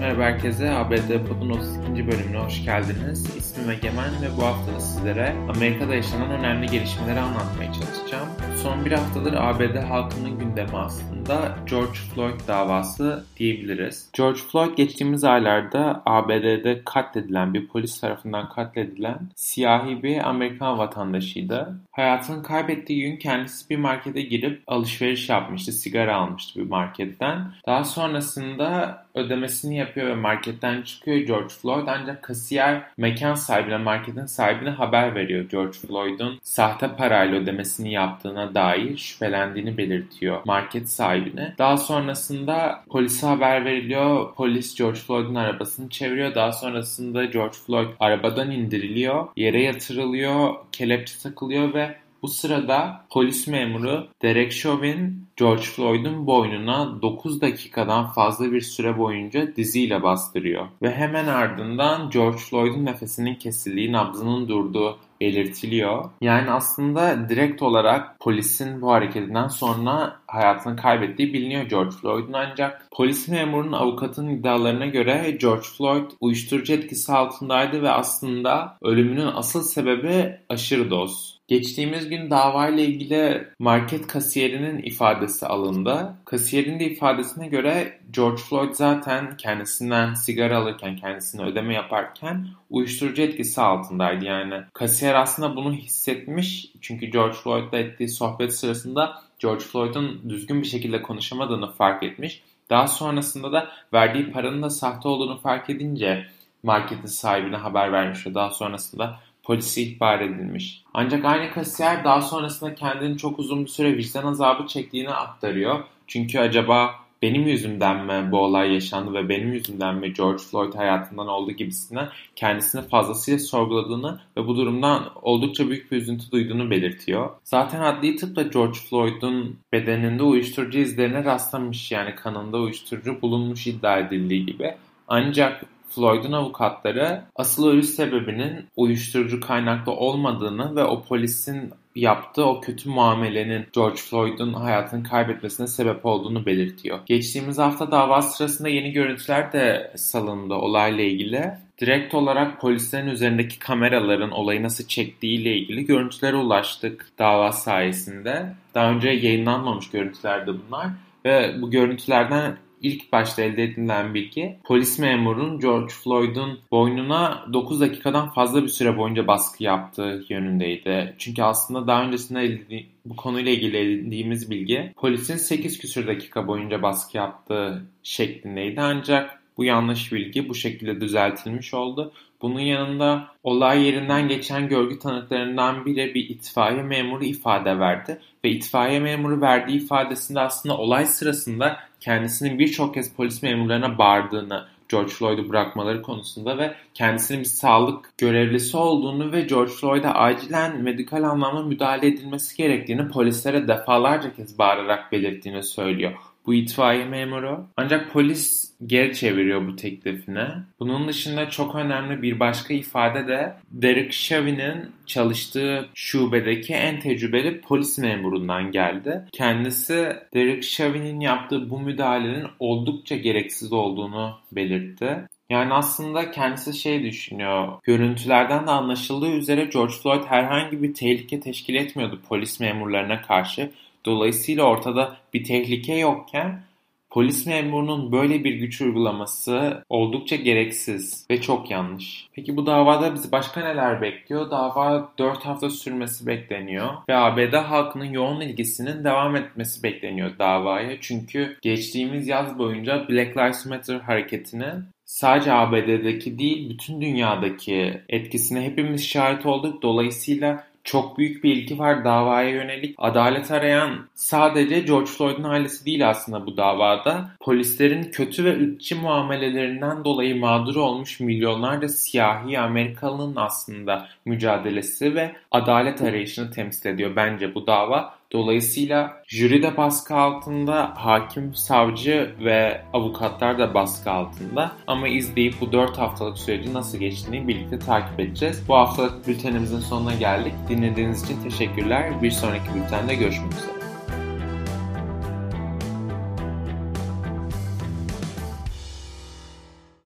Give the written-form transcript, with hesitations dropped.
Merhaba herkese, ABD Pod'un 32. bölümüne hoş geldiniz. İsmim Egemen ve bu hafta da sizlere Amerika'da yaşanan önemli gelişmeleri anlatmaya çalışacağım. Son bir haftadır ABD halkının gündemi aslında George Floyd davası diyebiliriz. George Floyd geçtiğimiz aylarda ABD'de katledilen, bir polis tarafından katledilen siyahi bir Amerikan vatandaşıydı. Hayatını kaybettiği gün kendisi bir markete girip alışveriş yapmıştı, sigara almıştı bir marketten. Daha sonrasında ödemesini yapıyor ve marketten çıkıyor George Floyd, ancak kasiyer mekan sahibine, marketin sahibine haber veriyor George Floyd'un sahte parayla ödemesini yaptığına dair şüphelendiğini belirtiyor market sahibine. Daha sonrasında polise haber veriliyor. Polis George Floyd'un arabasını çeviriyor. Daha sonrasında George Floyd arabadan indiriliyor, yere yatırılıyor, kelepçe takılıyor ve bu sırada polis memuru Derek Chauvin, George Floyd'un boynuna 9 dakikadan fazla bir süre boyunca diziyle bastırıyor. Ve hemen ardından George Floyd'un nefesinin kesildiği, nabzının durduğu belirtiliyor. Yani aslında direkt olarak polisin bu hareketinden sonra hayatını kaybettiği biliniyor George Floyd'un, ancak polis memurunun avukatının iddialarına göre George Floyd uyuşturucu etkisi altındaydı ve aslında ölümünün asıl sebebi aşırı doz. Geçtiğimiz gün davayla ilgili market kasiyerinin ifadesi alındı. Kasiyerin de ifadesine göre George Floyd zaten kendisinden sigara alırken, kendisine ödeme yaparken uyuşturucu etkisi altındaydı. Yani kasiyer aslında bunu hissetmiş, çünkü George Floyd'la ettiği sohbet sırasında George Floyd'un düzgün bir şekilde konuşamadığını fark etmiş. Daha sonrasında da verdiği paranın da sahte olduğunu fark edince marketin sahibine haber vermiş ve daha sonrasında polisi ihbar edilmiş. Ancak aynı kasiyer daha sonrasında kendini çok uzun bir süre vicdan azabı çektiğini aktarıyor. Çünkü acaba benim yüzümden mi bu olay yaşandı ve benim yüzümden mi George Floyd hayatından oldu gibisinden kendisini fazlasıyla sorguladığını ve bu durumdan oldukça büyük bir üzüntü duyduğunu belirtiyor. Zaten adli tıp da George Floyd'un bedeninde uyuşturucu izlerine rastlamış, yani kanında uyuşturucu bulunmuş iddia edildiği gibi. Ancak Floyd'un avukatları asıl ölü sebebinin uyuşturucu kaynaklı olmadığını ve o polisin yaptığı o kötü muamelenin George Floyd'un hayatını kaybetmesine sebep olduğunu belirtiyor. Geçtiğimiz hafta dava sırasında yeni görüntüler de salındı olayla ilgili. Direkt olarak polislerin üzerindeki kameraların olayı nasıl çektiğiyle ilgili görüntülere ulaştık dava sayesinde. Daha önce yayınlanmamış görüntülerdi bunlar ve bu görüntülerden İlk başta elde edilen bilgi, polis memurun George Floyd'un boynuna 9 dakikadan fazla bir süre boyunca baskı yaptığı yönündeydi. Çünkü aslında daha öncesinde bu konuyla ilgili edindiğimiz bilgi, polisin 8 küsur dakika boyunca baskı yaptığı şeklindeydi. Ancak bu yanlış bilgi bu şekilde düzeltilmiş oldu. Bunun yanında olay yerinden geçen görgü tanıklarından biri, bir itfaiye memuru ifade verdi. Ve itfaiye memuru verdiği ifadesinde aslında olay sırasında kendisinin birçok kez polis memurlarına bağırdığını, George Floyd'u bırakmaları konusunda ve kendisinin bir sağlık görevlisi olduğunu ve George Floyd'a acilen medikal anlamda müdahale edilmesi gerektiğini polislere defalarca kez bağırarak belirttiğini söylüyor bu itfaiye memuru. Ancak polis geri çeviriyor bu teklifini. Bunun dışında çok önemli bir başka ifade de Derek Chauvin'in çalıştığı şubedeki en tecrübeli polis memurundan geldi. Kendisi Derek Chauvin'in yaptığı bu müdahalenin oldukça gereksiz olduğunu belirtti. Yani aslında kendisi düşünüyor, görüntülerden de anlaşıldığı üzere George Floyd herhangi bir tehlike teşkil etmiyordu polis memurlarına karşı. Dolayısıyla ortada bir tehlike yokken polis memurunun böyle bir güç uygulaması oldukça gereksiz ve çok yanlış. Peki bu davada bizi başka neler bekliyor? Dava 4 hafta sürmesi bekleniyor ve ABD halkının yoğun ilgisinin devam etmesi bekleniyor davaya. Çünkü geçtiğimiz yaz boyunca Black Lives Matter hareketinin sadece ABD'deki değil, bütün dünyadaki etkisine hepimiz şahit olduk. Dolayısıyla çok büyük bir ilgi var davaya yönelik. Adalet arayan sadece George Floyd'un ailesi değil aslında bu davada. Polislerin kötü ve ırkçı muamelelerinden dolayı mağdur olmuş milyonlarca siyahi Amerikalı'nın aslında mücadelesi ve adalet arayışını temsil ediyor bence bu dava. Dolayısıyla jüri de baskı altında, hakim, savcı ve avukatlar da baskı altında. Ama izleyip bu 4 haftalık süreci nasıl geçtiğini birlikte takip edeceğiz. Bu haftalık bültenimizin sonuna geldik. Dinlediğiniz için teşekkürler. Bir sonraki bültende görüşmek üzere.